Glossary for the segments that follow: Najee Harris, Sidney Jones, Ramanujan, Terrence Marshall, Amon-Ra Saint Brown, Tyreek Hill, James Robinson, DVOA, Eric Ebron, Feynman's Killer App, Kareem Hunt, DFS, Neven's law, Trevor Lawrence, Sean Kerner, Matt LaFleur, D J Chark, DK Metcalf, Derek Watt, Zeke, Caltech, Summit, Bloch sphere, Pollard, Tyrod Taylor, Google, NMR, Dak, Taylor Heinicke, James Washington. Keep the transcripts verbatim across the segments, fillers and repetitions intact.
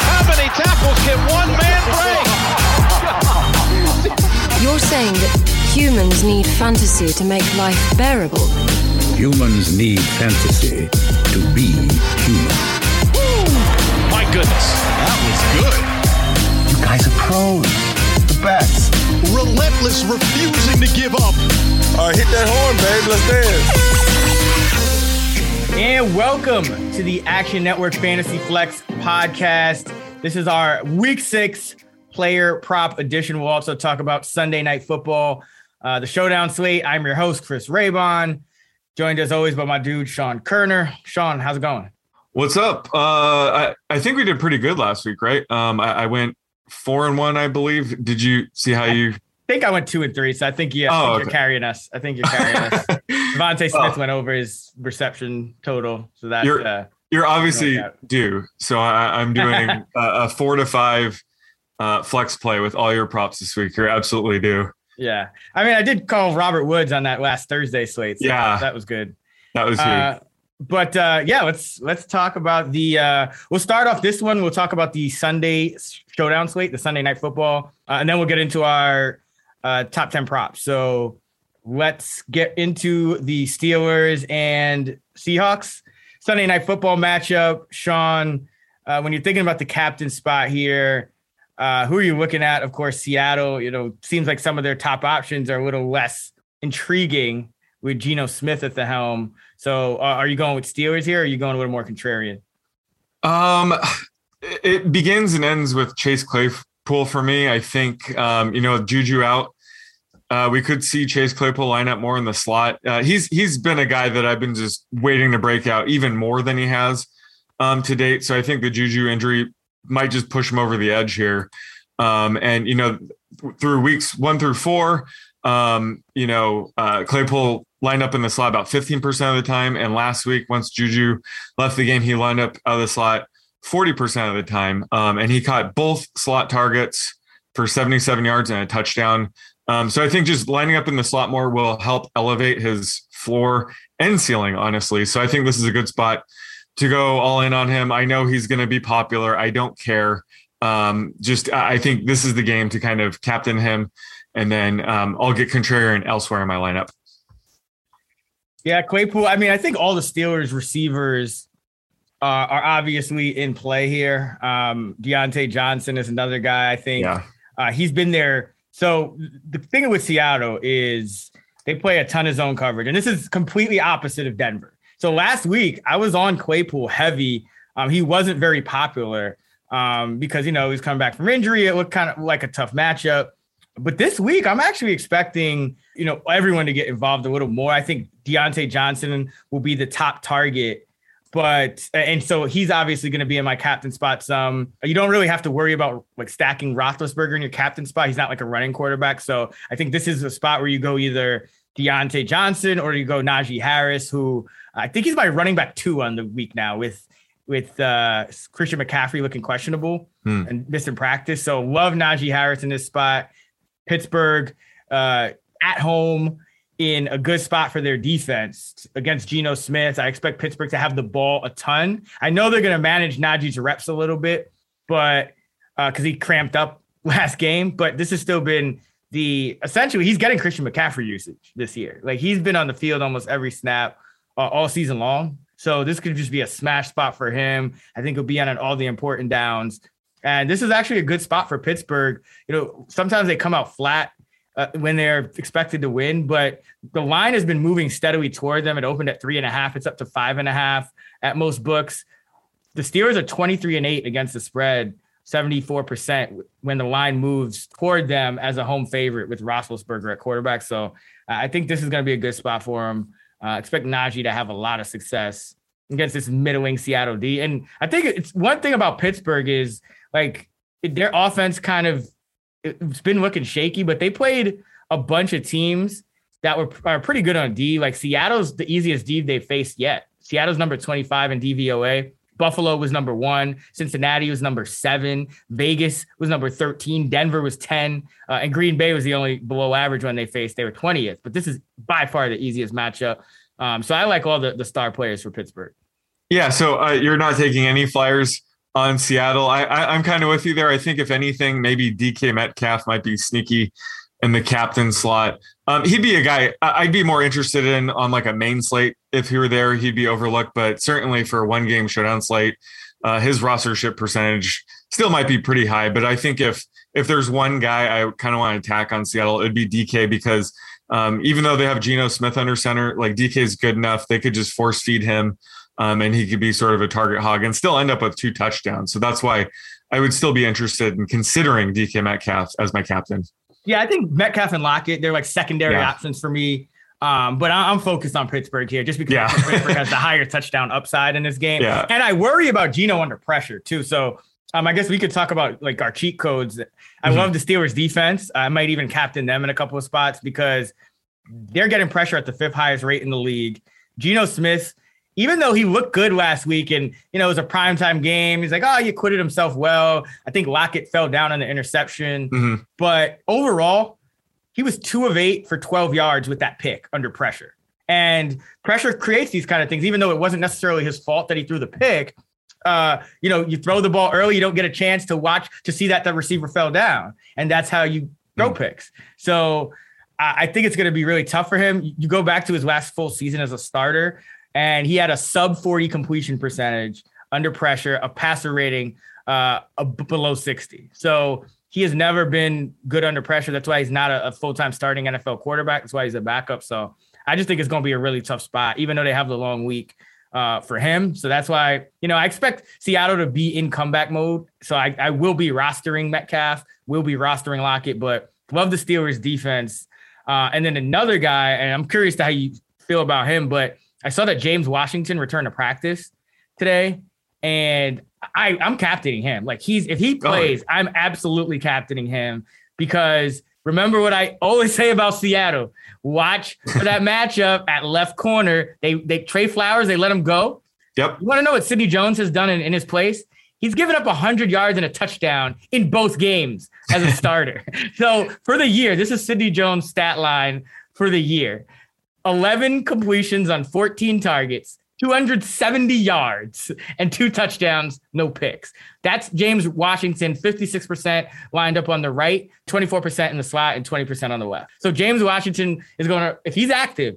How many tackles can one man break? You're saying that humans need fantasy to make life bearable. Humans need fantasy to be human. Woo! My goodness, that was good. You guys are pros. Backs. Relentless, refusing to give up. All right, hit that horn, babe. Let's dance. And welcome to the Action Network Fantasy Flex podcast. This is our week six player prop edition. We'll also talk about Sunday night football, uh, the showdown slate. I'm your host, Chris Raybon, joined as always by my dude, Sean Kerner. Sean, how's it going? What's up? Uh, I, I think we did pretty good last week, right? Um, I, I went Four and one, I believe. Did you see how you? I think I went two and three. So I think yeah, oh, I think okay. you're carrying us. I think you're carrying us. Devontae Smith oh. went over his reception total, so that's you're, uh, you're obviously due. So I, I'm doing a, a four to five uh, flex play with all your props this week. You're absolutely due. Yeah, I mean, I did call Robert Woods on that last Thursday slate. So yeah, that was good. That was uh, But uh, yeah, let's let's talk about the. Uh, we'll start off this one. We'll talk about the Sunday showdown slate, the Sunday night football, uh, and then we'll get into our uh, top ten props. So let's get into the Steelers and Seahawks Sunday night football matchup. Sean, uh, when you're thinking about the captain spot here, uh, who are you looking at? Of course, Seattle. You know, seems like some of their top options are a little less intriguing with Geno Smith at the helm. So uh, are you going with Steelers here, or are you going a little more contrarian? Um, it begins and ends with Chase Claypool for me. I think, um, you know, Juju out, uh, we could see Chase Claypool line up more in the slot. Uh, he's he's been a guy that I've been just waiting to break out even more than he has um, to date. So I think the Juju injury might just push him over the edge here. Um, and, you know, through weeks one through four, um, you know, uh, Claypool lined up in the slot about fifteen percent of the time. And last week, once Juju left the game, he lined up out of the slot forty percent of the time. Um, and he caught both slot targets for seventy-seven yards and a touchdown. Um, so I think just lining up in the slot more will help elevate his floor and ceiling, honestly. So I think this is a good spot to go all in on him. I know he's going to be popular. I don't care. Um, just, I think this is the game to kind of captain him. And then um, I'll get contrarian elsewhere in my lineup. Yeah, Claypool. I mean, I think all the Steelers receivers uh, are obviously in play here. Um, Diontae Johnson is another guy, I think. Yeah. Uh, he's been there. So the thing with Seattle is they play a ton of zone coverage, and this is completely opposite of Denver. So last week, I was on Claypool heavy. Um, he wasn't very popular um, because, you know, he's coming back from injury. It looked kind of like a tough matchup. But this week, I'm actually expecting, you know, everyone to get involved a little more. I think Diontae Johnson will be the top target. But and so he's obviously going to be in my captain spot some. You don't really have to worry about like stacking Roethlisberger in your captain spot. He's not like a running quarterback. So I think this is a spot where you go either Diontae Johnson or you go Najee Harris, who I think he's my running back two on the week now with with uh, Christian McCaffrey looking questionable hmm. and missing practice. So love Najee Harris in this spot. Pittsburgh uh, at home in a good spot for their defense against Geno Smith. I expect Pittsburgh to have the ball a ton. I know they're going to manage Najee's reps a little bit, but because uh, he cramped up last game. But this has still been the essentially he's getting Christian McCaffrey usage this year. Like he's been on the field almost every snap uh, all season long. So this could just be a smash spot for him. I think he'll be on all the important downs. And this is actually a good spot for Pittsburgh. You know, sometimes they come out flat uh, when they're expected to win, but the line has been moving steadily toward them. It opened at three and a half. It's up to five and a half at most books. The Steelers are twenty-three and eight against the spread, seventy-four percent when the line moves toward them as a home favorite with Roethlisberger at quarterback. So uh, I think this is going to be a good spot for him. Uh, expect Najee to have a lot of success against this middling Seattle D. And I think it's one thing about Pittsburgh is like their offense kind of it's been looking shaky, but they played a bunch of teams that were are pretty good on D. Like Seattle's the easiest D they've faced yet. Seattle's number twenty-five in D V O A. Buffalo was number one. Cincinnati was number seven. Vegas was number thirteen. Denver was ten. Uh, and Green Bay was the only below average one they faced. They were twentieth. But this is by far the easiest matchup. Um, so I like all the, the star players for Pittsburgh. Yeah, so uh, you're not taking any flyers on Seattle. I, I, I'm kind of with you there. I think if anything, maybe D K Metcalf might be sneaky in the captain slot. Um, he'd be a guy I'd be more interested in on like a main slate. If he were there, he'd be overlooked, but certainly for a one game showdown slate, uh, his rostership percentage still might be pretty high. But I think if, if there's one guy I kind of want to attack on Seattle, it'd be D K because um, even though they have Geno Smith under center, like D K is good enough. They could just force feed him um, and he could be sort of a target hog and still end up with two touchdowns. So that's why I would still be interested in considering D K Metcalf as my captain. Yeah, I think Metcalf and Lockett, they're like secondary yeah. options for me. Um, but I'm focused on Pittsburgh here just because yeah. Pittsburgh has the higher touchdown upside in this game. Yeah. And I worry about Geno under pressure too. So um, I guess we could talk about like our cheat codes. I mm-hmm. love the Steelers defense. I might even captain them in a couple of spots because they're getting pressure at the fifth highest rate in the league. Geno Smith, even though he looked good last week and, you know, it was a primetime game, he's like, oh, he acquitted himself well. I think Lockett fell down on the interception. Mm-hmm. But overall, he was two of eight for twelve yards with that pick under pressure. And pressure creates these kind of things, even though it wasn't necessarily his fault that he threw the pick. Uh, you know, you throw the ball early, you don't get a chance to watch, to see that the receiver fell down. And that's how you throw mm-hmm. picks. So I, I think it's going to be really tough for him. You go back to his last full season as a starter, and he had a sub forty completion percentage under pressure, a passer rating uh, a b- below sixty. So he has never been good under pressure. That's why he's not a, a full-time starting N F L quarterback. That's why he's a backup. So I just think it's going to be a really tough spot, even though they have the long week uh, for him. So that's why, you know, I expect Seattle to be in comeback mode. So I, I will be rostering Metcalf, will be rostering Lockett, but love the Steelers defense. Uh, and then another guy, and I'm curious to how you feel about him, but I saw that James Washington returned to practice today, and I, I'm captaining him. Like he's if he plays, I'm absolutely captaining him because remember what I always say about Seattle: watch for that matchup at left corner. They they Trey Flowers, they let him go. Yep. You want to know what Sidney Jones has done in, in his place? He's given up one hundred yards and a touchdown in both games as a starter. So for the year, this is Sidney Jones' stat line for the year. eleven completions on fourteen targets, two hundred seventy yards, and two touchdowns, no picks. That's James Washington, fifty-six percent lined up on the right, twenty-four percent in the slot, and twenty percent on the left. So James Washington is going to, if he's active,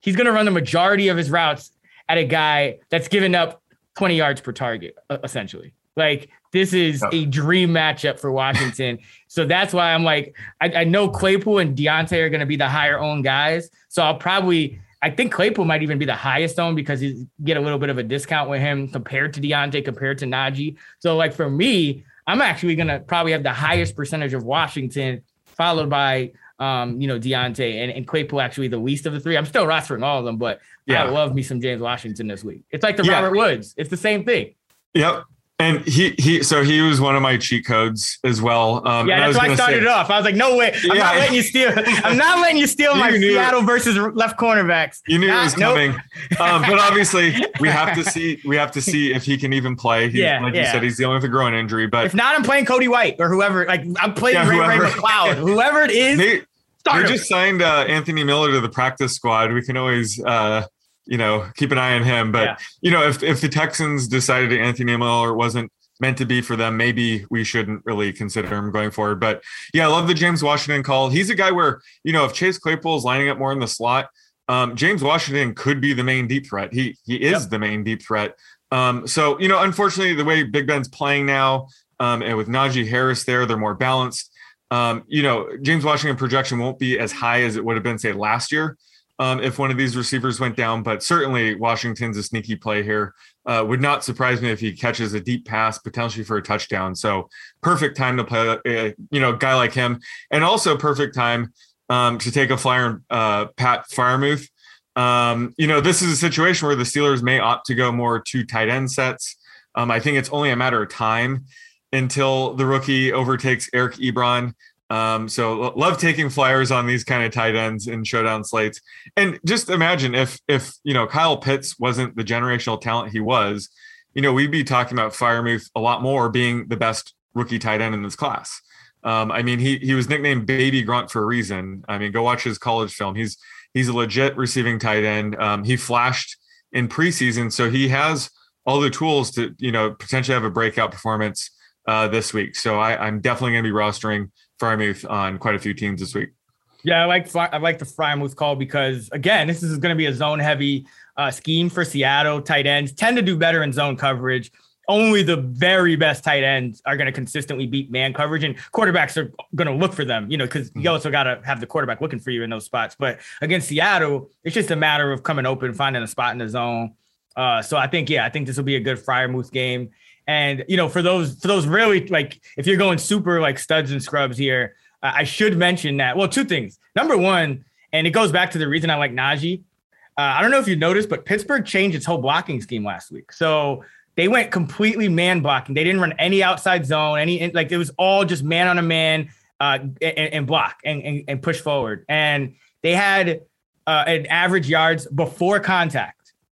he's going to run the majority of his routes at a guy that's given up twenty yards per target, essentially. Like, this is a dream matchup for Washington. So that's why I'm like, I, I know Claypool and Diontae are going to be the higher owned guys. So I'll probably, I think Claypool might even be the highest owned because you get a little bit of a discount with him compared to Diontae, compared to Najee. So like for me, I'm actually going to probably have the highest percentage of Washington followed by, um, you know, Diontae and, and Claypool actually the least of the three. I'm still rostering all of them, but yeah. I love me some James Washington this week. It's like the yeah. Robert Woods. It's the same thing. Yep. And he, he, so he was one of my cheat codes as well. Um, yeah, that's why I started it off. I was like, no way. I'm yeah. not letting you steal. I'm not letting you steal you my Seattle it. versus left cornerbacks. You knew nah, it was nope. coming. Um, but obviously we have to see, we have to see if he can even play. He's, yeah, like yeah. you said, he's dealing with a groin injury, but if not, I'm playing Cody White or whoever, like I'm playing yeah, Ray Ray McCloud, whoever it is. They, they just signed uh, Anthony Miller to the practice squad. We can always, uh, you know, keep an eye on him. But, yeah. you know, if if the Texans decided Anthony Miller wasn't meant to be for them, maybe we shouldn't really consider him going forward. But yeah, I love the James Washington call. He's a guy where, you know, if Chase Claypool is lining up more in the slot, um, James Washington could be the main deep threat. He he is yep. the main deep threat. Um, so, you know, unfortunately, the way Big Ben's playing now, um, and with Najee Harris there, they're more balanced. Um, you know, James Washington projection won't be as high as it would have been, say, last year, um, if one of these receivers went down. But certainly Washington's a sneaky play here. Uh, would not surprise me if he catches a deep pass, potentially for a touchdown. So perfect time to play, uh, you know, a guy like him. And also perfect time um, to take a flyer, uh, Pat Freiermuth. Um, you know, this is a situation where the Steelers may opt to go more to tight end sets. Um, I think it's only a matter of time until the rookie overtakes Eric Ebron. Um, so love taking flyers on these kind of tight ends in showdown slates. And just imagine if, if, you know, Kyle Pitts wasn't the generational talent he was, you know, we'd be talking about Freiermuth a lot more being the best rookie tight end in this class. Um, I mean, he, he was nicknamed Baby Grunt for a reason. I mean, go watch his college film. He's, he's a legit receiving tight end. Um, he flashed in preseason, so he has all the tools to, you know, potentially have a breakout performance uh, this week. So I, I'm definitely going to be rostering Freiermuth on quite a few teams this week. Yeah, I like I like the Freiermuth call because, again, this is going to be a zone-heavy uh, scheme for Seattle. Tight ends tend to do better in zone coverage. Only the very best tight ends are going to consistently beat man coverage, and quarterbacks are going to look for them, you know, because you also got to have the quarterback looking for you in those spots. But against Seattle, it's just a matter of coming open, finding a spot in the zone. Uh, so I think, yeah, I think this will be a good Freiermuth game. And, you know, for those, for those really, like, if you're going super like studs and scrubs here, uh, I should mention that. Well, two things. Number one, and it goes back to the reason I like Najee. Uh, I don't know if you noticed, but Pittsburgh changed its whole blocking scheme last week. So they went completely man blocking. They didn't run any outside zone, any, like, it was all just man on a man, uh, and, and block and, and, and push forward. And they had uh, an average yards before contact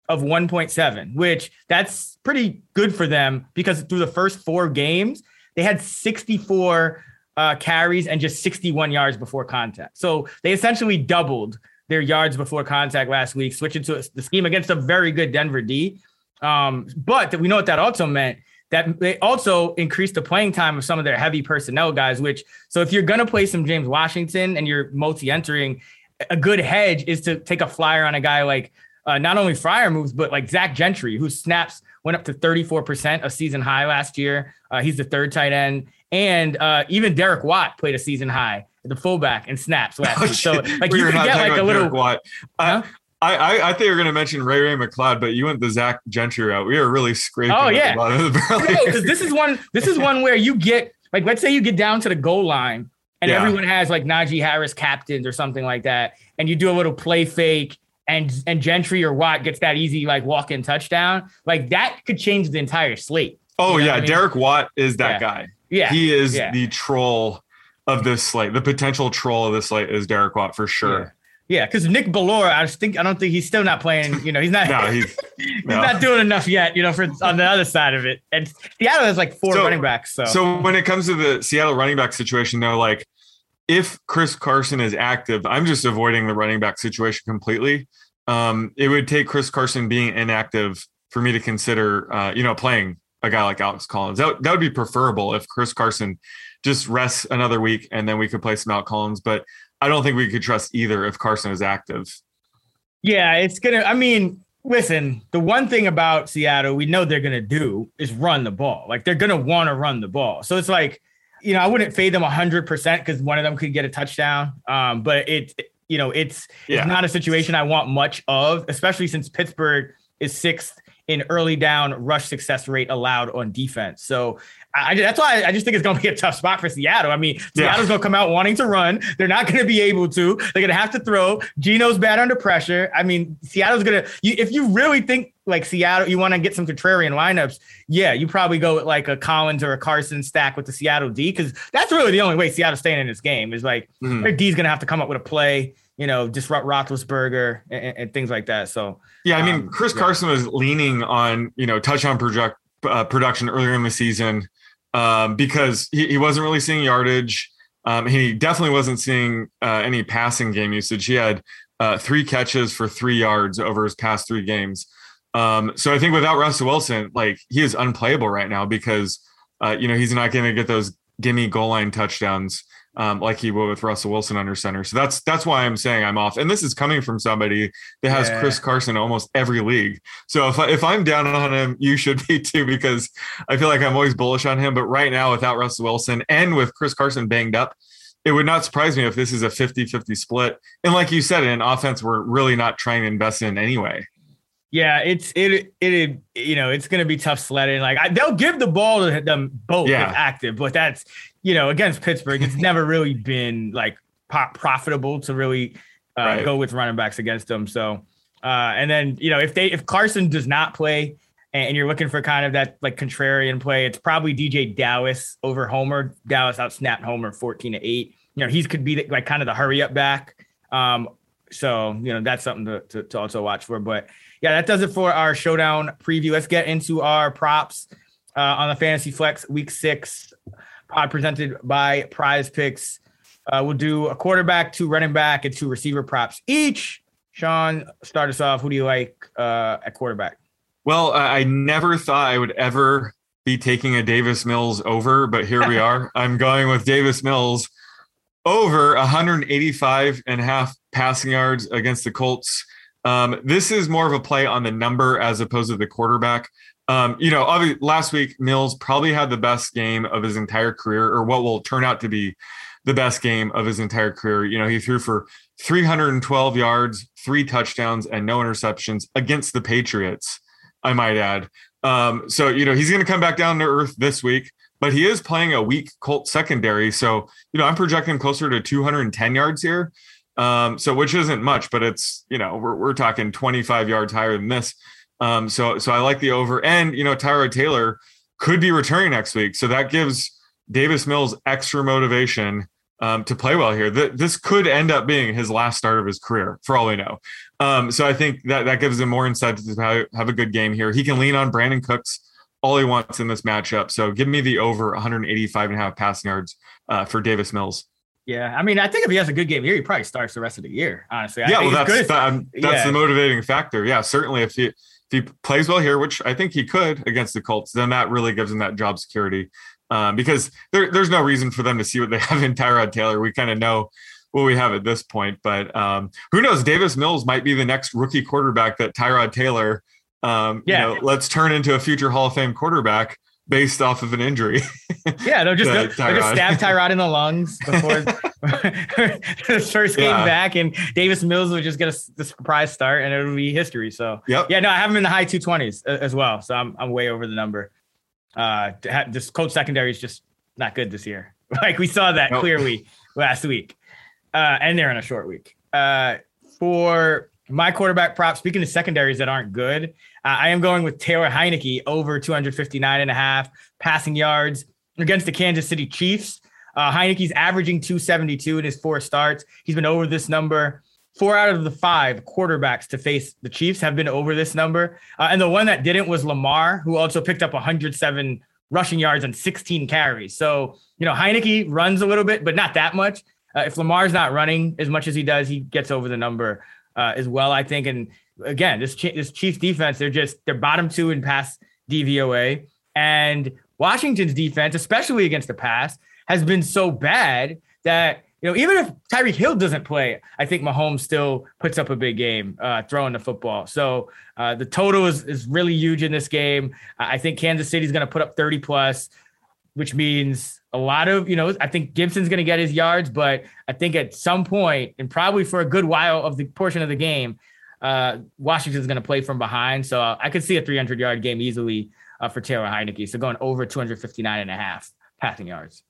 of one point seven, which that's pretty good for them because through the first four games, they had sixty-four uh, carries and just sixty-one yards before contact. So they essentially doubled their yards before contact last week, switching to the scheme against a very good Denver D. Um, but we know what that also meant, that they also increased the playing time of some of their heavy personnel guys, which, so if you're going to play some James Washington and you're multi-entering, a good hedge is to take a flyer on a guy like uh, not only Freiermuth, but like Zach Gentry, whose snaps went up to thirty-four percent, a season high last year. Uh, he's the third tight end. And uh, even Derek Watt played a season high at the fullback and snaps last oh, week. So like we you could get like a little Watt. Uh, huh? I, I I think you were going to mention Ray Ray McLeod, but you went the Zach Gentry route. We were really scraping oh, yeah. at the bottom of the barrel. No, because this is one. This is one where you get, like, let's say you get down to the goal line, and yeah. everyone has like Najee Harris captains or something like that, and you do a little play fake, and and Gentry or Watt gets that easy like walk in touchdown. Like that could change the entire slate. Oh you know yeah, I mean? Derek Watt is that yeah. guy. Yeah, he is yeah. the troll of this slate. The potential troll of this slate is Derek Watt for sure. Yeah. Yeah, because Nick Ballore, I think I don't think he's still not playing. You know, he's not. no, he's, he's no. not doing enough yet. You know, for on the other side of it, and Seattle has like four so, running backs. So, so when it comes to the Seattle running back situation, though, like if Chris Carson is active, I'm just avoiding the running back situation completely. Um, it would take Chris Carson being inactive for me to consider, uh, you know, playing a guy like Alex Collins. That that would be preferable if Chris Carson just rests another week and then we could play some Alex Collins, but I don't think we could trust either if Carson is active. Yeah, it's going to, I mean, listen, the one thing about Seattle we know they're going to do is run the ball. Like they're going to want to run the ball. So it's like, you know, I wouldn't fade them one hundred percent because one of them could get a touchdown. Um, but it, you know, it's, yeah. it's not a situation I want much of, especially since Pittsburgh is sixth in early down rush success rate allowed on defense. So I, that's why I just think it's going to be a tough spot for Seattle. I mean, Seattle's yeah. going to come out wanting to run. They're not going to be able to. They're going to have to throw. Geno's bad under pressure. I mean, Seattle's going to, if you really think like Seattle, you want to get some contrarian lineups. Yeah, you probably go with like a Collins or a Carson stack with the Seattle D, because that's really the only way Seattle's staying in this game is like mm. their D's going to have to come up with a play, you know, disrupt Roethlisberger and, and things like that. So, yeah, I mean, um, Chris yeah. Carson was leaning on, you know, touchdown project, uh, production earlier in the season um, because he, he wasn't really seeing yardage. Um, he definitely wasn't seeing uh, any passing game usage. He had uh, three catches for three yards over his past three games. Um, so I think without Russell Wilson, like, he is unplayable right now because, uh, you know, he's not going to get those gimme goal line touchdowns um, like he will with Russell Wilson under center. So that's, that's why I'm saying I'm off. And this is coming from somebody that has yeah. Chris Carson almost every league. So if, I, if I'm down on him, you should be too, because I feel like I'm always bullish on him. But right now, without Russell Wilson and with Chris Carson banged up, it would not surprise me if this is a fifty-fifty split. And like you said, in offense, we're really not trying to invest in anyway. Yeah, it's it it you know it's going to be tough sledding. Like I, they'll give the ball to them both yeah. if active, but that's you know against Pittsburgh, it's never really been like pop profitable to really uh, right. go with running backs against them. So uh, and then you know if they if Carson does not play and you're looking for kind of that like contrarian play, it's probably D J Dallas over Homer. Dallas outsnapped Homer fourteen to eight. You know he could be like kind of the hurry up back. Um, So, you know, that's something to, to, to also watch for. But, yeah, that does it for our showdown preview. Let's get into our props uh, on the Fantasy Flex Week six pod presented by Prize Picks. Uh, we'll do a quarterback, two running back, and two receiver props each. Sean, start us off. Who do you like uh, at quarterback? Well, I never thought I would ever be taking a Davis Mills over, but here we are. I'm going with Davis Mills over one eighty-five and a half passing yards against the Colts. Um, this is more of a play on the number as opposed to the quarterback. Um, you know, obviously last week, Mills probably had the best game of his entire career, or what will turn out to be the best game of his entire career. You know, he threw for three hundred twelve yards, three touchdowns, and no interceptions against the Patriots, I might add. Um, so, you know, he's going to come back down to earth this week. But he is playing a weak Colts secondary. So, you know, I'm projecting closer to two hundred ten yards here. Um, so, which isn't much, but it's, you know, we're we're talking twenty-five yards higher than this. Um, so, so I like the over. And, you know, Tyrod Taylor could be returning next week. So that gives Davis Mills extra motivation um, to play well here. Th- this could end up being his last start of his career, for all we know. Um, so I think that, that gives him more incentive to have, have a good game here. He can lean on Brandon Cooks all he wants in this matchup. So give me the over one eighty-five and a half passing yards uh, for Davis Mills. Yeah. I mean, I think if he has a good game here, he probably starts the rest of the year, honestly. I yeah. Well, that's, good. That, that's yeah. the motivating factor. Yeah, certainly. If he, if he plays well here, which I think he could against the Colts, then that really gives him that job security um, because there, there's no reason for them to see what they have in Tyrod Taylor. We kind of know what we have at this point, but um, who knows? Davis Mills might be the next rookie quarterback that Tyrod Taylor Um, yeah. you know, let's turn into a future Hall of Fame quarterback based off of an injury. Yeah, they'll just, they'll, they'll just stab Tyrod in the lungs before his first game yeah. back, and Davis Mills will just get a, the surprise start, and it'll be history. So, yep. yeah, no, I have him in the high two twenties as well, so I'm I'm way over the number. Uh, this Colts secondary is just not good this year. Like, we saw that nope. clearly last week, uh, and they're in a short week. Uh, for my quarterback prop, speaking of secondaries that aren't good, uh, I am going with Taylor Heinicke over two fifty-nine and a half passing yards against the Kansas City Chiefs. Uh, Heineke's averaging two seventy-two in his four starts. He's been over this number. Four out of the five quarterbacks to face the Chiefs have been over this number. Uh, and the one that didn't was Lamar, who also picked up one hundred seven rushing yards and sixteen carries. So, you know, Heinicke runs a little bit, but not that much. Uh, if Lamar's not running as much as he does, he gets over the number Uh, as well, I think. And again, this this Chiefs defense, they're just they're bottom two in pass D V O A, and Washington's defense, especially against the pass, has been so bad that, you know, even if Tyreek Hill doesn't play, I think Mahomes still puts up a big game uh, throwing the football. So uh, the total is, is really huge in this game. I think Kansas City's going to put up thirty plus, which means a lot of, you know, I think Gibson's going to get his yards, but I think at some point, and probably for a good while of the portion of the game, uh, Washington's going to play from behind. So uh, I could see a three hundred yard game easily uh, for Taylor Heinicke. So going over two fifty-nine and a half passing yards.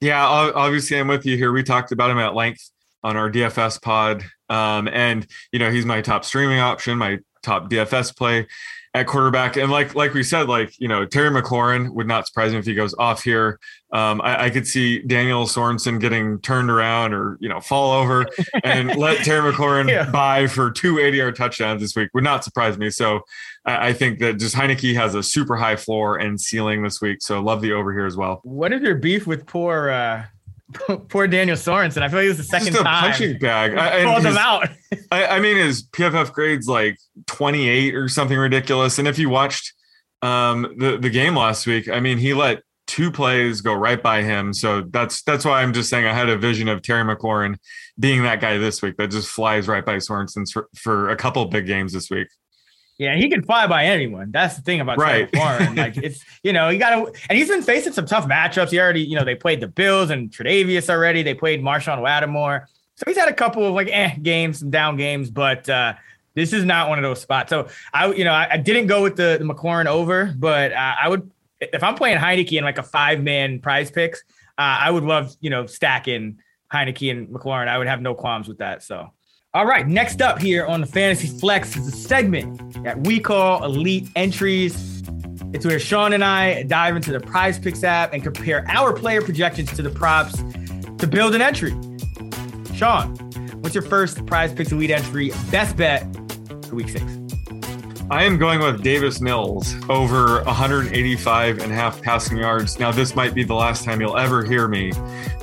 Yeah, obviously I'm with you here. We talked about him at length on our D F S pod. Um, and, you know, he's my top streaming option, my top D F S play at quarterback. And like, like we said, like, you know, Terry McLaurin would not surprise me if he goes off here. Um, I, I could see Daniel Sorensen getting turned around or, you know, fall over and let Terry McLaurin yeah. buy for two eighty yard touchdowns this week. Would not surprise me. So I, I think that just Heinicke has a super high floor and ceiling this week. So love the over here as well. What is your beef with poor uh, Poor Daniel Sorensen. I feel like this is the second just a time. Punching bag. I, pulled his, him out. I, I mean, his P F F grade's like twenty-eight or something ridiculous. And if you watched um, the the game last week, I mean, he let two plays go right by him. So that's that's why I'm just saying I had a vision of Terry McLaurin being that guy this week that just flies right by Sorensen for, for a couple big games this week. Yeah, he can fly by anyone. That's the thing about right. Terry McLaurin. Like it's, you know, you gotta, and he's been facing some tough matchups. He already, you know, they played the Bills and Tre'Davious already. They played Marshawn Lattimore. So he's had a couple of like eh games, some down games, but uh, this is not one of those spots. So I, you know, I, I didn't go with the, the McLaurin over, but uh, I would, if I'm playing Heinicke in like a five man prize picks, uh, I would love, you know, stacking Heinicke and McLaurin. I would have no qualms with that. So. All right, next up here on the Fantasy Flex is a segment that we call Elite Entries. It's where Sean and I dive into the Prize Picks app and compare our player projections to the props to build an entry. Sean, what's your first Prize Picks Elite Entry best bet for week six? I am going with Davis Mills over one eighty-five and a half passing yards. Now, this might be the last time you'll ever hear me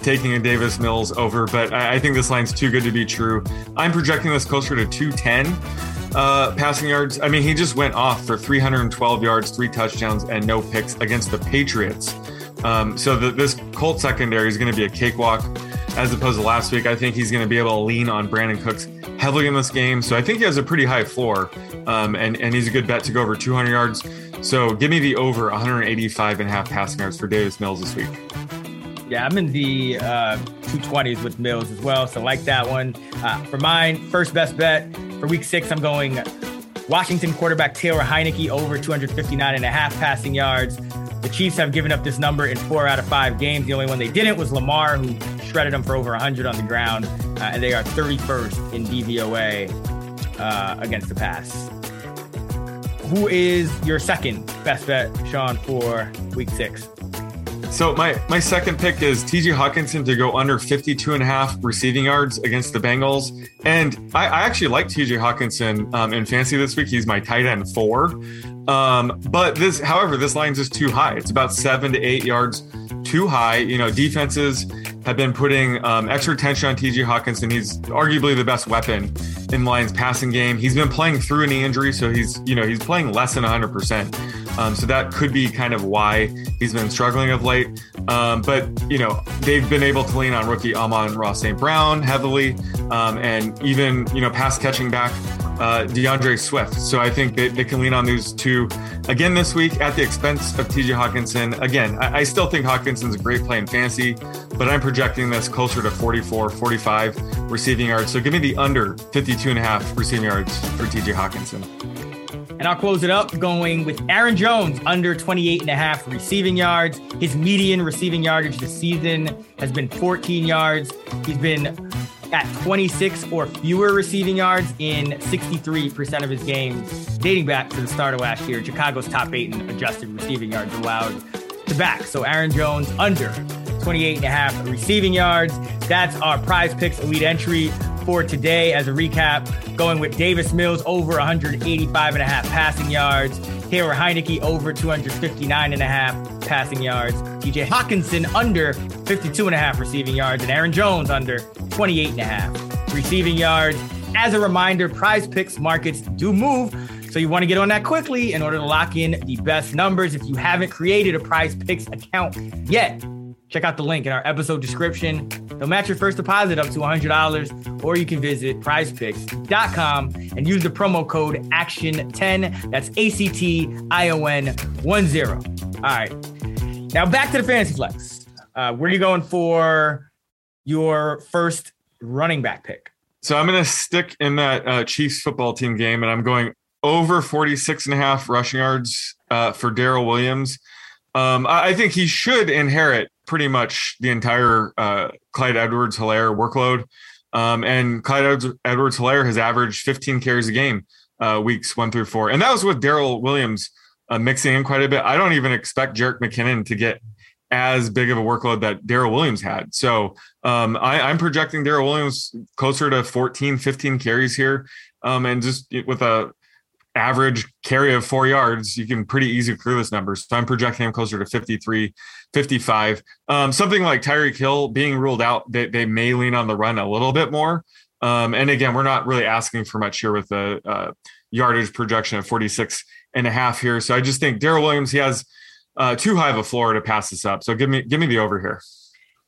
taking a Davis Mills over, but I think this line's too good to be true. I'm projecting this closer to two ten uh, passing yards. I mean, he just went off for three twelve yards, three touchdowns, and no picks against the Patriots. Um, so the, this Colts secondary is going to be a cakewalk as opposed to last week. I think he's going to be able to lean on Brandon Cooks heavily in this game. So I think he has a pretty high floor, um, and, and he's a good bet to go over two hundred yards. So give me the over one eighty-five and a half passing yards for Davis Mills this week. Yeah, I'm in the uh, two twenties with Mills as well. So like that one. Uh, for mine, first best bet for week six, I'm going Washington quarterback Taylor Heinicke over two fifty-nine and a half passing yards. The Chiefs have given up this number in four out of five games. The only one they didn't was Lamar, who shredded them for over one hundred on the ground, uh, and they are thirty-first in D V O A uh, against the pass. Who is your second best bet, Sean, for week six? So my, my second pick is T J Hockenson to go under fifty-two and a half receiving yards against the Bengals. And I, I actually like T J Hockenson um, in fantasy this week. He's my tight end four. Um, but this, however, this line's just too high. It's about seven to eight yards too high. You know, defenses have been putting um, extra tension on T J Hockenson. He's arguably the best weapon in Lions passing game. He's been playing through an injury. So he's, you know, he's playing less than one hundred percent. Um, so that could be kind of why he's been struggling of late. Um, but, you know, they've been able to lean on rookie Amon-Ra Saint Brown heavily, um, and even, you know, pass catching back uh, DeAndre Swift. So I think they, they can lean on these two again this week at the expense of T J Hockenson. Again, I, I still think Hawkinson's a great play in fantasy, but I'm projecting this closer to forty-four, forty-five receiving yards. So give me the under fifty-two and a half receiving yards for T J Hockenson. And I'll close it up going with Aaron Jones, under twenty-eight and a half receiving yards. His median receiving yardage this season has been fourteen yards. He's been at twenty-six or fewer receiving yards in sixty-three percent of his games, dating back to the start of last year. Chicago's top eight in adjusted receiving yards allowed to back. So Aaron Jones, under twenty-eight and a half receiving yards. That's our Prize Picks Elite Entry for today. As a recap, going with Davis Mills over one eighty-five and a half passing yards, Taylor Heinicke over two fifty-nine and a half passing yards, T J Hockenson under fifty-two and a half receiving yards, and Aaron Jones under twenty-eight and a half receiving yards. As a reminder, Prize Picks markets do move, so you want to get on that quickly in order to lock in the best numbers. If you haven't created a Prize Picks account yet, check out the link in our episode description. They'll match your first deposit up to one hundred dollars, or you can visit prize picks dot com and use the promo code action ten. That's A C T I O N ten. All right. Now back to the Fantasy Flex. Uh, where are you going for your first running back pick? So I'm going to stick in that uh, Chiefs football team game, and I'm going over forty-six and a half rushing yards uh, for Darrel Williams. Um, I think he should inherit pretty much the entire uh, Clyde Edwards-Helaire workload. Um, and Clyde Edwards-Helaire has averaged fifteen carries a game uh, weeks one through four. And that was with Darrel Williams uh, mixing in quite a bit. I don't even expect Jerick McKinnon to get as big of a workload that Darrel Williams had. So um, I, I'm projecting Darrel Williams closer to fourteen, fifteen carries here. Um, and just with a average carry of four yards, you can pretty easily clear this number. So I'm projecting him closer to fifty-three, fifty-five. Um, something like Tyreek Hill being ruled out, they, they may lean on the run a little bit more. Um, and again, we're not really asking for much here with a uh, yardage projection of forty-six and a half here. So I just think Darrel Williams, he has uh, too high of a floor to pass this up. So give me, give me the over here.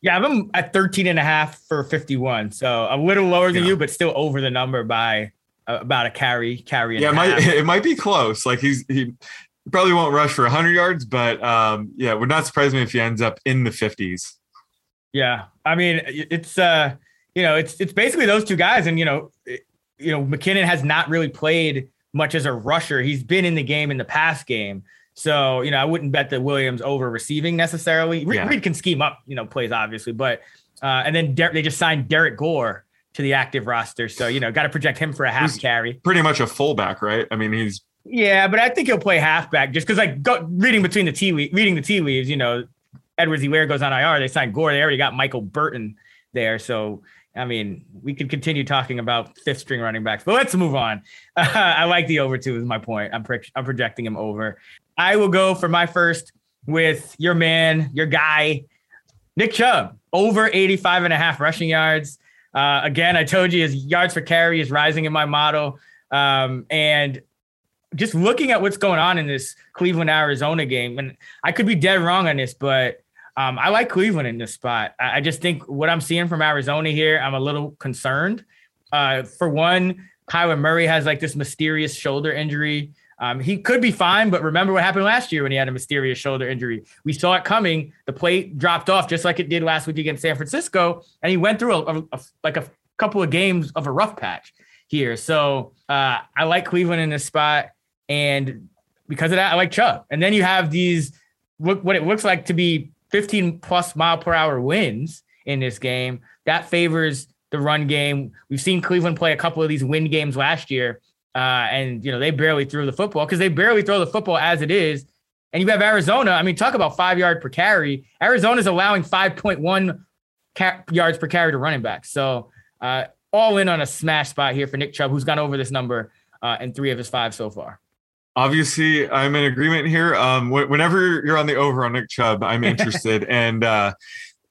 Yeah, I'm at thirteen and a half for fifty-one. So a little lower than yeah. you, but still over the number by about a carry, carry. And yeah, it might, it might be close. Like he's, he probably won't rush for one hundred yards, but um, yeah, it would not surprise me if he ends up in the fifties. Yeah. I mean, it's, uh, you know, it's, it's basically those two guys. And, you know, it, you know, McKinnon has not really played much as a rusher. He's been in the game in the past game. So, you know, I wouldn't bet that Williams over receiving necessarily. Reed, yeah. Reed can scheme up, you know, plays obviously, but, uh, and then Der- they just signed Derek Gore to the active roster. So, you know, got to project him for a half he's carry. Pretty much a fullback, right? I mean, he's. Yeah, but I think he'll play halfback just because, like, go, reading between the tea leaves, reading the tea leaves, you know, Edwards-Helaire goes on I R. They signed Gore. They already got Michael Burton there. So, I mean, we could continue talking about fifth string running backs, but let's move on. Uh, I like the over two is my point. I'm, pro- I'm projecting him over. I will go for my first with your man, your guy, Nick Chubb, over eighty-five and a half rushing yards. Uh, again, I told you his yards for carry is rising in my model. Um, and just looking at what's going on in this Cleveland, Arizona game, and I could be dead wrong on this, but um, I like Cleveland in this spot. I, I just think what I'm seeing from Arizona here, I'm a little concerned. Uh, for one, Kyler Murray has like this mysterious shoulder injury. Um, he could be fine, but remember what happened last year when he had a mysterious shoulder injury. We saw it coming. The play dropped off just like it did last week against San Francisco, and he went through a, a, a, like a couple of games of a rough patch here. So uh, I like Cleveland in this spot, and because of that, I like Chubb. And then you have these look what it looks like to be fifteen-plus mile-per-hour wins in this game. That favors the run game. We've seen Cleveland play a couple of these win games last year. Uh, and, you know, they barely threw the football because they barely throw the football as it is. And you have Arizona. I mean, talk about five yard per carry. Arizona's allowing five point one ca- yards per carry to running back. So uh, all in on a smash spot here for Nick Chubb, who's gone over this number uh, in three of his five so far. Obviously, I'm in agreement here. Um, wh- whenever you're on the over on Nick Chubb, I'm interested. and uh,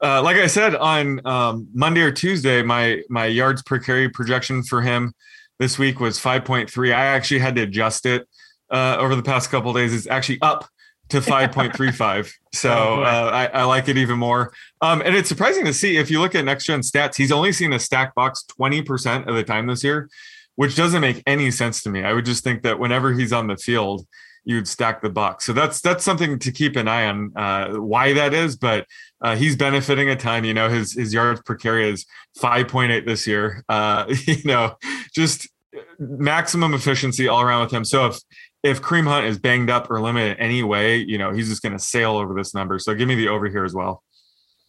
uh, like I said, on um, Monday or Tuesday, my my yards per carry projection for him this week was five point three. I actually had to adjust it uh, over the past couple of days. It's actually up to five point three five. So uh, I, I like it even more. Um, and it's surprising to see if you look at next gen stats, he's only seen a stack box twenty percent of the time this year, which doesn't make any sense to me. I would just think that whenever he's on the field, you'd stack the box. So that's, that's something to keep an eye on uh, why that is, but uh, he's benefiting a ton. You know, his, his yards per carry is five point eight this year. Uh, you know, just maximum efficiency all around with him. So if, if Kareem Hunt is banged up or limited in any way, you know, he's just going to sail over this number. So give me the over here as well.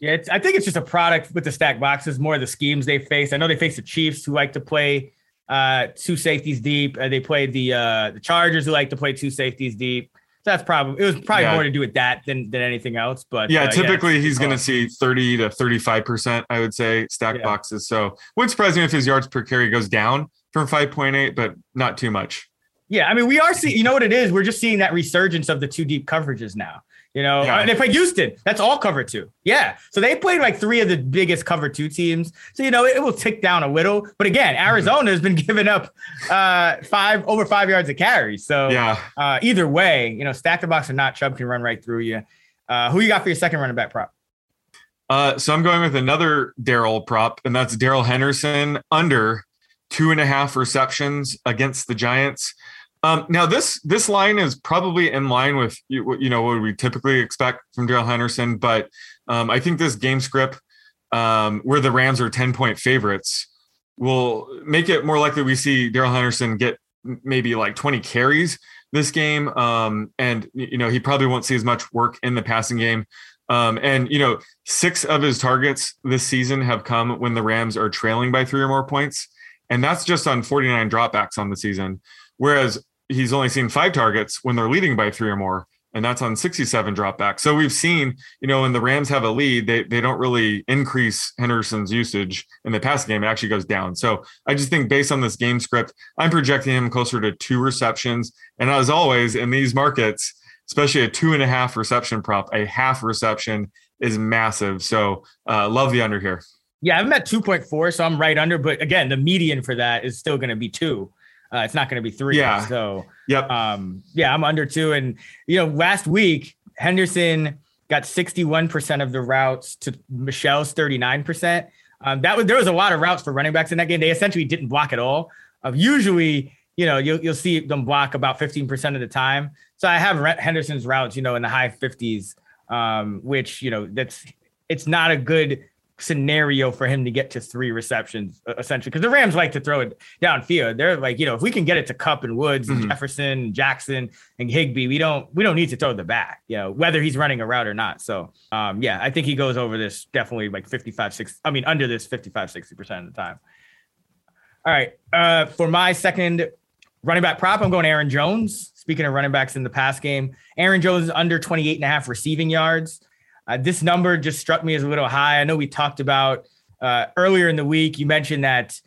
Yeah. It's, I think it's just a product with the stack boxes, more of the schemes they face. I know they face the Chiefs who like to play Uh, two safeties deep. Uh, they played the uh, the Chargers, who like to play two safeties deep. So that's probably it was probably yeah. more to do with that than than anything else. But yeah, uh, typically yeah, he's going to see thirty to thirty-five percent, I would say, stack yeah. boxes. So wouldn't surprise me if his yards per carry goes down from five point eight, but not too much. Yeah, I mean, we are seeing. You know what it is? We're just seeing that resurgence of the two deep coverages now. You know, yeah. uh, they played Houston. That's all cover two. Yeah. So they played like three of the biggest cover two teams. So, you know, it, it will tick down a little. But again, Arizona has been giving up uh, five over five yards of carry. So yeah. uh, either way, you know, stack the box or not, Chubb can run right through you. Uh, who you got for your second running back prop? Uh, so I'm going with another Darrell prop, and that's Darrell Henderson under two and a half receptions against the Giants. Um, now this, this line is probably in line with, you, you know, what we typically expect from Darrel Henderson, but um, I think this game script um, where the Rams are ten point favorites will make it more likely we see Darrel Henderson get maybe like twenty carries this game. Um, and, you know, he probably won't see as much work in the passing game. Um, and, you know, six of his targets this season have come when the Rams are trailing by three or more points. And that's just on forty-nine dropbacks on the season. Whereas he's only seen five targets when they're leading by three or more. and that's on sixty-seven dropbacks. So we've seen, you know, when the Rams have a lead, they they don't really increase Henderson's usage in the passing game. It actually goes down. So I just think based on this game script, I'm projecting him closer to two receptions. And as always, in these markets, especially a two and a half reception prop, a half reception is massive. So uh, love the under here. Yeah, I'm at two point four, so I'm right under. But again, the median for that is still going to be two. Uh, it's not going to be three. Yeah. So, yep. um, yeah, I'm under two. And, you know, last week, Henderson got sixty-one percent of the routes to Michelle's thirty-nine percent. Um, that was, there was a lot of routes for running backs in that game. They essentially didn't block at all. Uh, usually, you know, you'll, you'll see them block about fifteen percent of the time. So I have Henderson's routes, you know, in the high fifties, um, which, you know, that's, it's not a good scenario for him to get to three receptions essentially, because the Rams like to throw it downfield. They're like, you know, if we can get it to Kupp and Woods and mm-hmm. Jefferson, Jackson, and Higbee, we don't we don't need to throw the back, you know, whether he's running a route or not. So um yeah, I think he goes over this definitely like fifty-five six. I mean, under this fifty-five sixty percent of the time. All right, uh for my second running back prop, I'm going Aaron Jones. Speaking of running backs in the pass game, Aaron Jones is under twenty-eight and a half receiving yards. Uh, this number just struck me as a little high. I know we talked about uh, earlier in the week, you mentioned that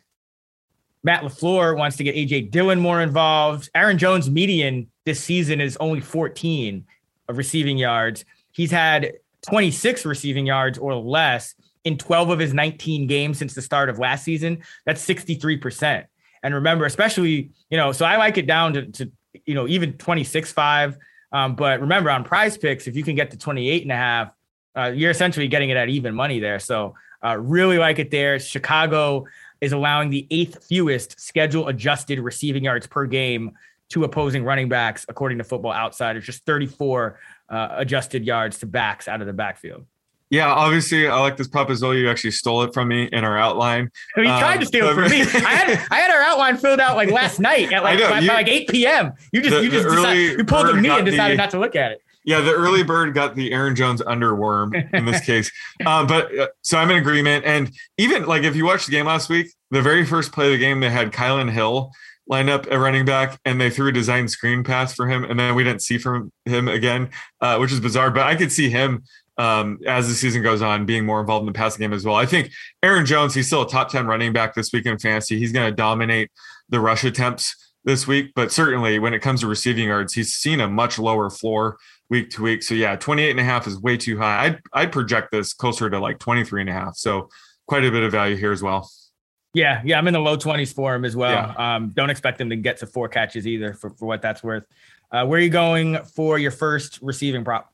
Matt LaFleur wants to get A J Dillon more involved. Aaron Jones' median this season is only fourteen of receiving yards. He's had twenty-six receiving yards or less in twelve of his nineteen games since the start of last season. That's sixty-three percent. And remember, especially, you know, so I like it down to, to you know, even twenty-six five. Um, but remember, on Prize Picks, if you can get to twenty-eight and a half, Uh, you're essentially getting it at even money there. So uh, really like it there. Chicago is allowing the eighth fewest schedule adjusted receiving yards per game to opposing running backs, according to Football Outsiders, just thirty-four uh, adjusted yards to backs out of the backfield. Yeah, obviously, I like this prop as well. You actually stole it from me in our outline. You um, tried to steal it from me. I had I had our outline filled out like last night at like, know, by, you, by like eight p.m. You just the, you just decided, you pulled a me and decided the, not to look at it. Yeah, the early bird got the Aaron Jones underworm in this case. Uh, but uh, so I'm in agreement. And even like if you watched the game last week, the very first play of the game, they had Kylan Hill line up at running back and they threw a design screen pass for him. And then we didn't see from him again, uh, which is bizarre. But I could see him um, as the season goes on being more involved in the passing game as well. I think Aaron Jones, he's still a top ten running back this week in fantasy. He's going to dominate the rush attempts this week. But certainly when it comes to receiving yards, he's seen a much lower floor week to week. So yeah, twenty-eight and a half is way too high. I'd, I'd project this closer to like twenty-three and a half. So quite a bit of value here as well. Yeah. Yeah. I'm in the low twenties for him as well. Yeah. Um, don't expect him to get to four catches either for, for what that's worth. Uh, where are you going for your first receiving prop?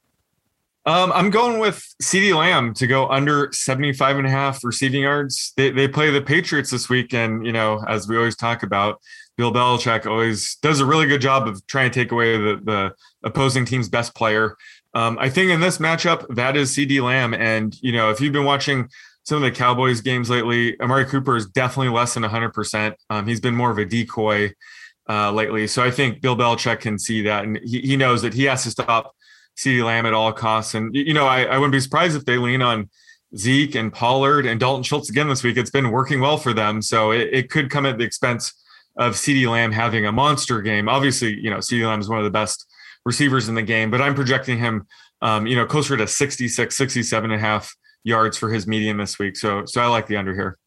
Um, I'm going with CeeDee Lamb to go under seventy-five and a half receiving yards. They, they play the Patriots this week. And, you know, as we always talk about, Bill Belichick always does a really good job of trying to take away the, the opposing team's best player. Um, I think in this matchup, that is CeeDee Lamb. And, you know, if you've been watching some of the Cowboys games lately, Amari Cooper is definitely less than one hundred percent. Um, he's been more of a decoy uh, lately. So I think Bill Belichick can see that. And he, he knows that he has to stop CeeDee Lamb at all costs. And, you know, I, I wouldn't be surprised if they lean on Zeke and Pollard and Dalton Schultz again this week. It's been working well for them. So it, it could come at the expense of CeeDee Lamb having a monster game. Obviously, you know, CeeDee Lamb is one of the best receivers in the game, but I'm projecting him, um, you know, closer to sixty-six, sixty-seven and a half yards for his median this week. So, so I like the under here.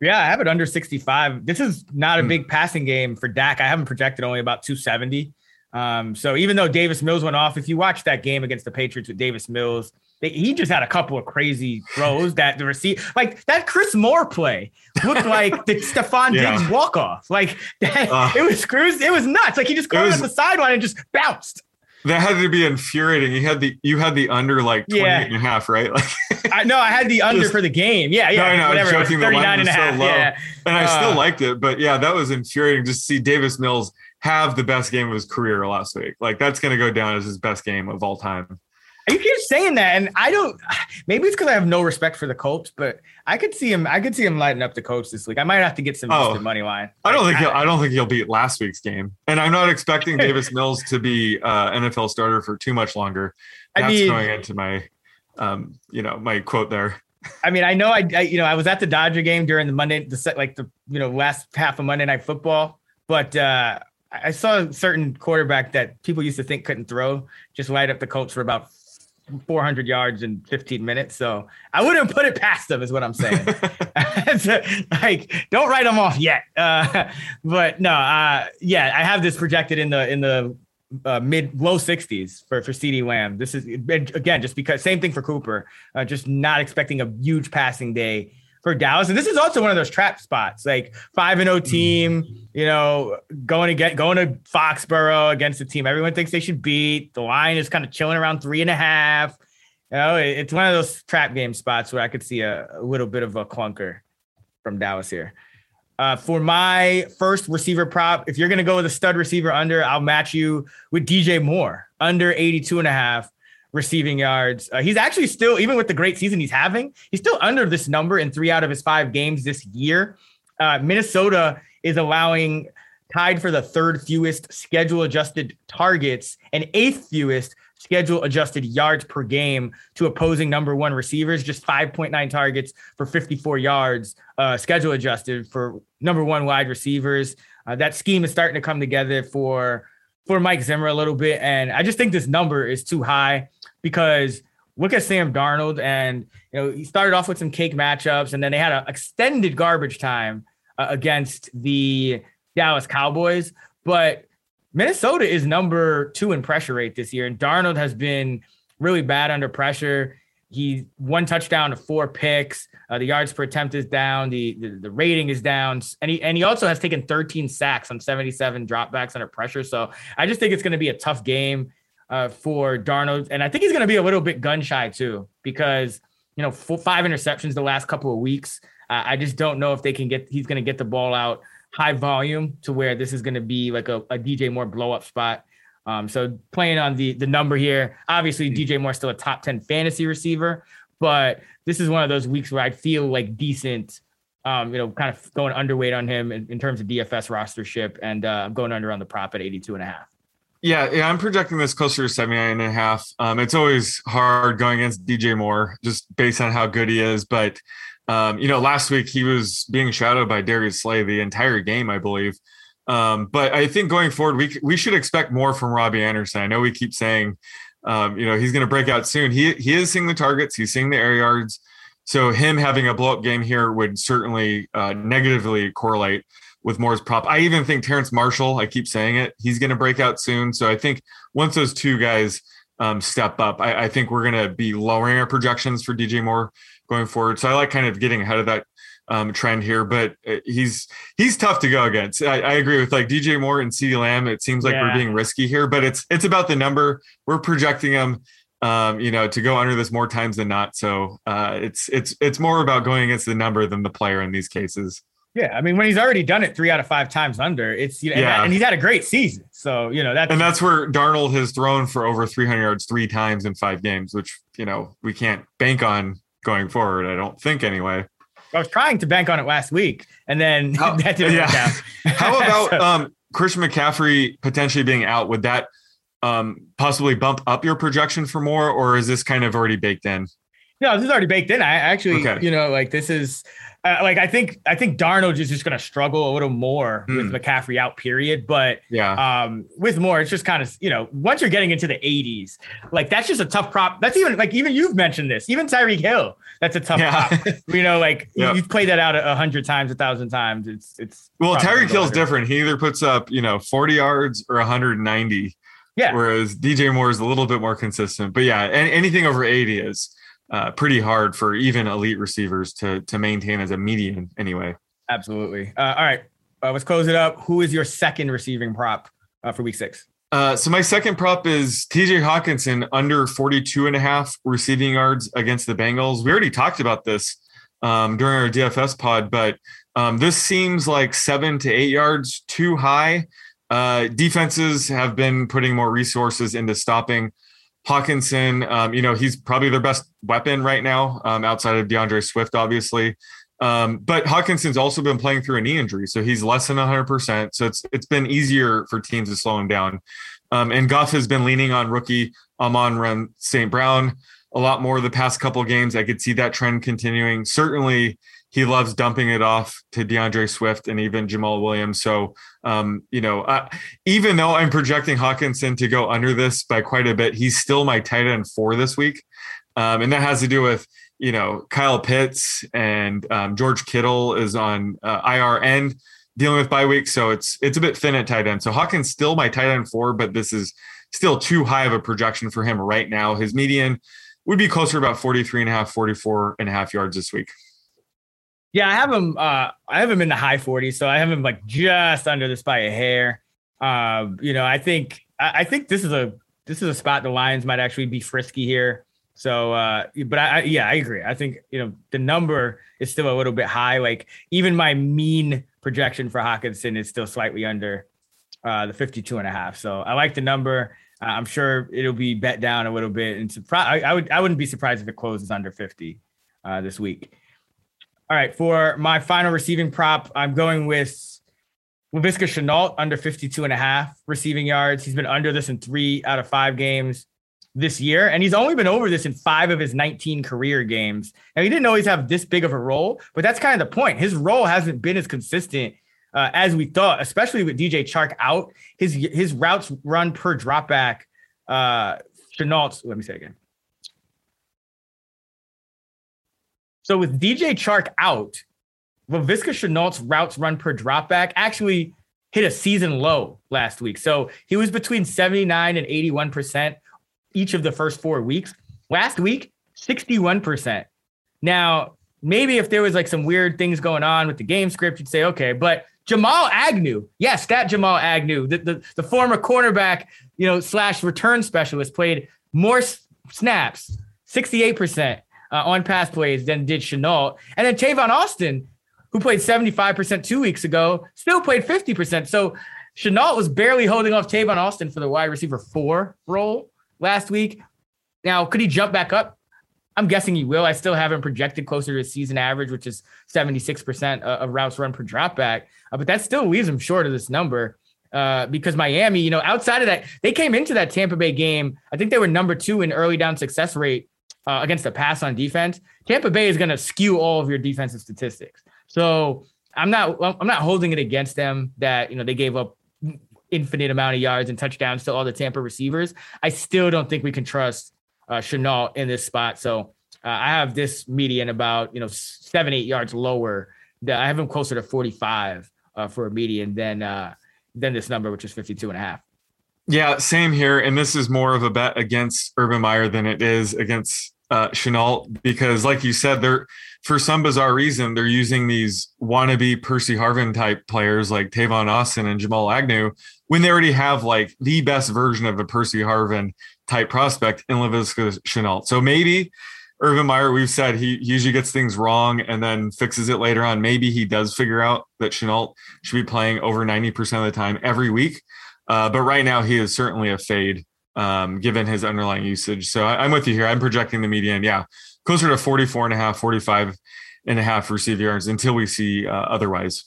Yeah, I have it under sixty-five. This is not a mm. big passing game for Dak. I haven't projected only about two seventy. Um, so even though Davis Mills went off, if you watch that game against the Patriots with Davis Mills, they, he just had a couple of crazy throws that the receive, like that Chris Moore play looked like the Stephon yeah. Diggs walk off. Like that, uh, it was screws. It was nuts. Like he just caught on the sideline and just bounced. That had to be infuriating. You had the you had the under like twenty-eight yeah. and a half, right? Like I no, I had the under just, for the game. Yeah, yeah. No, no, whatever. I was joking, the line was so low. Yeah. And I uh, still liked it, but yeah, that was infuriating just to see Davis Mills have the best game of his career last week. Like that's going to go down as his best game of all time. You keep saying that, and I don't. Maybe it's because I have no respect for the Colts, but I could see him. I could see him lighting up the Colts this week. I might have to get some oh, money line. I don't like, think. He'll, I don't think he'll beat last week's game, and I'm not expecting Davis Mills to be uh, N F L starter for too much longer. That's I mean, going into my, um, you know, my quote there. I mean, I know I, I, you know, I was at the Dodger game during the Monday, the set, like the you know last half of Monday Night Football, but. Uh, I saw a certain quarterback that people used to think couldn't throw just light up the Colts for about four hundred yards in fifteen minutes. So I wouldn't put it past them is what I'm saying. So, like, don't write them off yet. Uh, but no, uh, yeah, I have this projected in the, in the uh, mid low sixties for, for CeeDee Lamb. This is again, just because same thing for Cooper, uh, just not expecting a huge passing day for Dallas. And this is also one of those trap spots, like five and O team, you know, going to get, going to Foxborough against a team everyone thinks they should beat. The line is kind of chilling around three and a half. You know, it's one of those trap game spots where I could see a, a little bit of a clunker from Dallas here. Uh, for my first receiver prop, if you're going to go with a stud receiver under, I'll match you with D J Moore under eighty-two and a half. Receiving yards. Uh, he's actually still, even with the great season he's having, he's still under this number in three out of his five games this year. Uh, Minnesota is allowing tied for the third fewest schedule adjusted targets and eighth fewest schedule adjusted yards per game to opposing number one receivers, just five point nine targets for fifty-four yards, uh, schedule adjusted for number one wide receivers. Uh, that scheme is starting to come together for, for Mike Zimmer a little bit. And I just think this number is too high. Because look at Sam Darnold, and you know he started off with some cake matchups, and then they had an extended garbage time uh, against the Dallas Cowboys. But Minnesota is number two in pressure rate this year, and Darnold has been really bad under pressure. He one touchdown to four picks. Uh, the yards per attempt is down. The, the the rating is down, and he and he also has taken thirteen sacks on seventy-seven dropbacks under pressure. So I just think it's going to be a tough game. Uh, for Darnold. And I think he's going to be a little bit gun shy too, because, you know, four, five interceptions the last couple of weeks. Uh, I just don't know if they can get, he's going to get the ball out high volume to where this is going to be like a, a D J Moore blow up spot. Um, so playing on the, the number here, obviously D J Moore still a top ten fantasy receiver, but this is one of those weeks where I feel like decent, um, you know, kind of going underweight on him in, in terms of D F S rostership, and uh, I'm going under on the prop at eighty-two and a half. Yeah, yeah, I'm projecting this closer to seventy-nine and a half. Um, it's always hard going against D J Moore just based on how good he is. But, um, you know, last week he was being shadowed by Darius Slay the entire game, I believe. Um, but I think going forward, we we should expect more from Robbie Anderson. I know we keep saying, um, you know, he's going to break out soon. He he is seeing the targets. He's seeing the air yards. So him having a blow-up game here would certainly uh, negatively correlate with Moore's prop. I even think Terrence Marshall, I keep saying it, he's going to break out soon. So I think once those two guys um, step up, I, I think we're going to be lowering our projections for D J Moore going forward. So I like kind of getting ahead of that um, trend here, but he's, he's tough to go against. I, I agree with like D J Moore and CeeDee Lamb. It seems like yeah. we're being risky here, but it's, it's about the number we're projecting them, um, you know, to go under this more times than not. So uh, it's, it's, it's more about going against the number than the player in these cases. Yeah, I mean, when he's already done it three out of five times under, it's you know, yeah. and, that, and he's had a great season. So, you know, that's and that's where Darnold has thrown for over three hundred yards three times in five games, which, you know, we can't bank on going forward. I don't think anyway. I was trying to bank on it last week, and then How, that didn't yeah. work out. How about so, um, Christian McCaffrey potentially being out? Would that um, possibly bump up your projection for more, or is this kind of already baked in? No, this is already baked in. I actually, okay. you know, like this is uh, like, I think, I think Darnold is just going to struggle a little more mm. with McCaffrey out period. But yeah, um, with Moore, it's just kind of, you know, once you're getting into the eighties, like that's just a tough prop. That's even like, even you've mentioned this, even Tyreek Hill, that's a tough yeah. prop. You know, like yep. you've played that out a hundred times, a thousand times. It's, it's. Well, Tyreek Hill's different. He either puts up, you know, forty yards or one hundred ninety. Yeah. Whereas D J Moore is a little bit more consistent, but yeah, any, anything over eighty is, Uh, pretty hard for even elite receivers to to maintain as a median anyway. Absolutely. Uh, all right, uh, let's close it up. Who is your second receiving prop uh, for week six? Uh, so my second prop is T J Hockenson under forty-two and a half receiving yards against the Bengals. We already talked about this um, during our D F S pod, but um, this seems like seven to eight yards too high. Uh, defenses have been putting more resources into stopping Hockenson. Um, you know, he's probably their best weapon right now, um, outside of DeAndre Swift, obviously. Um, but Hawkinson's also been playing through a knee injury, so he's less than one hundred percent. So it's it's been easier for teams to slow him down. Um, and Goff has been leaning on rookie Amon-Ra Saint Brown a lot more the past couple of games. I could see that trend continuing. Certainly, he loves dumping it off to DeAndre Swift and even Jamal Williams. So, um, you know, uh, even though I'm projecting Hockenson to go under this by quite a bit, he's still my tight end four this week. Um, and that has to do with, you know, Kyle Pitts and um, George Kittle is on uh, I R and dealing with bye week. So it's, it's a bit thin at tight end. So Hawkins still my tight end four, but this is still too high of a projection for him right now. His median would be closer to about forty-three and a half, forty-four and a half yards this week. Yeah, I have him. Uh, I have him in the high forties, so I have him like just under this by a hair. Uh, you know, I think I, I think this is a this is a spot the Lions might actually be frisky here. So, uh, but I, I yeah, I agree. I think you know the number is still a little bit high. Like even my mean projection for Hockenson is still slightly under uh, the fifty-two and a half. So I like the number. Uh, I'm sure it'll be bet down a little bit, and surpri- I, I would I wouldn't be surprised if it closes under fifty uh, this week. All right, for my final receiving prop, I'm going with Laviska Shenault under fifty-two and a half receiving yards. He's been under this in three out of five games this year, and he's only been over this in five of his nineteen career games. And he didn't always have this big of a role, but that's kind of the point. His role hasn't been as consistent uh, as we thought, especially with D J Chark out. His his routes run per dropback, uh, Chenault's, let me say it again. So with D J Chark out, Laviska Shenault's routes run per dropback actually hit a season low last week. So he was between seventy-nine and eighty-one percent each of the first four weeks. Last week, sixty-one percent. Now, maybe if there was like some weird things going on with the game script, you'd say, okay, but Jamal Agnew, yes, that Jamal Agnew, the, the, the former cornerback, you know, slash return specialist, played more snaps, sixty-eight percent. Uh, on pass plays than did Shenault. And then Tavon Austin, who played seventy-five percent two weeks ago, still played fifty percent. So Shenault was barely holding off Tavon Austin for the wide receiver four role last week. Now, could he jump back up? I'm guessing he will. I still have him projected closer to his season average, which is seventy-six percent of routes run per dropback. Uh, but that still leaves him short of this number uh, because Miami, you know, outside of that, they came into that Tampa Bay game. I think they were number two in early down success rate Uh, against the pass on defense. Tampa Bay is going to skew all of your defensive statistics. So I'm not, I'm not holding it against them that, you know, they gave up infinite amount of yards and touchdowns to all the Tampa receivers. I still don't think we can trust uh, Shenault in this spot. So uh, I have this median about, you know, seven, eight yards lower. I have him closer to forty-five uh, for a median than, uh, than this number, which is fifty-two and a half. Yeah, same here. And this is more of a bet against Urban Meyer than it is against uh, Shenault, because like you said, they're, for some bizarre reason, they're using these wannabe Percy Harvin type players like Tavon Austin and Jamal Agnew when they already have like the best version of a Percy Harvin type prospect in Laviska Shenault. So maybe Urban Meyer, we've said he usually gets things wrong and then fixes it later on. Maybe he does figure out that Shenault should be playing over ninety percent of the time every week. Uh, but right now he is certainly a fade um, given his underlying usage. So I, I'm with you here. I'm projecting the median. Yeah. Closer to forty-four and a half, forty-five and a half receive yards until we see uh, otherwise.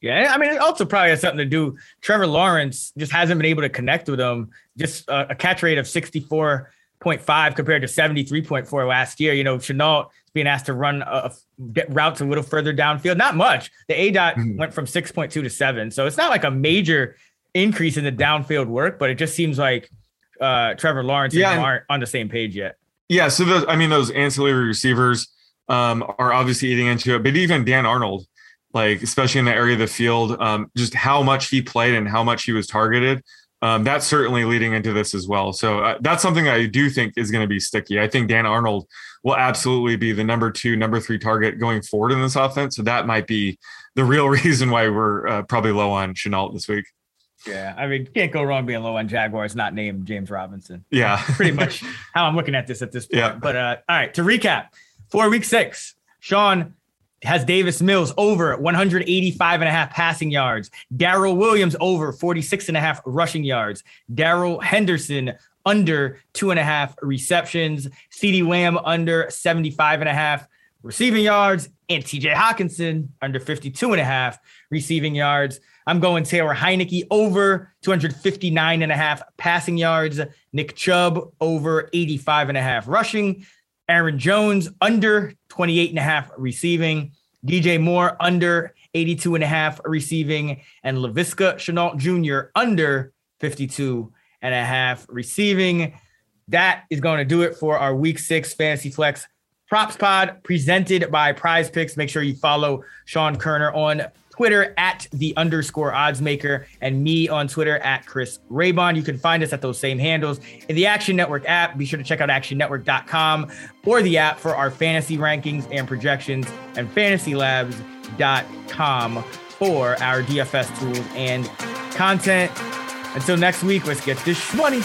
Yeah. I mean, it also probably has something to do. Trevor Lawrence just hasn't been able to connect with him. Just uh, a catch rate of sixty-four point five compared to seventy-three point four last year. You know, Shenault being asked to run a, a, routes a little further downfield. Not much. The A DOT mm-hmm. went from six point two to seven. So it's not like a major increase in the downfield work, but it just seems like uh Trevor Lawrence yeah, and aren't on the same page yet. Yeah, so those, I mean, those ancillary receivers um are obviously eating into it, but even Dan Arnold, like especially in the area of the field, um just how much he played and how much he was targeted, um that's certainly leading into this as well. So uh, that's something I do think is going to be sticky. I think Dan Arnold will absolutely be the number two, number three target going forward in this offense. So that might be the real reason why we're uh, probably low on Shenault this week. Yeah, I mean, can't go wrong being low on Jaguars not named James Robinson. Yeah. Pretty much how I'm looking at this at this point. Yeah. But uh, all right, to recap, for week six, Sean has Davis Mills over one hundred eighty-five and a half passing yards, Darrel Williams over forty-six and a half rushing yards, Darrell Henderson under two and a half receptions, CeeDee Lamb under seventy-five and a half receiving yards, and T J Hockenson under fifty-two and a half receiving yards. I'm going Taylor Heinicke over two fifty-nine and a half passing yards. Nick Chubb over eighty-five and a half rushing. Aaron Jones under twenty-eight and a half receiving. D J Moore under eighty-two and a half receiving. And Laviska Shenault Junior under fifty-two and a half receiving. That is going to do it for our week six Fantasy Flex Props Pod presented by Prize Picks. Make sure you follow Sean Kerner on Twitter at the underscore odds maker and me on Twitter at Chris Raybon. You can find us at those same handles in the Action Network app. Be sure to check out action network dot com or the app for our fantasy rankings and projections, and fantasy labs dot com for our D F S tools and content. Until next week, let's get this money.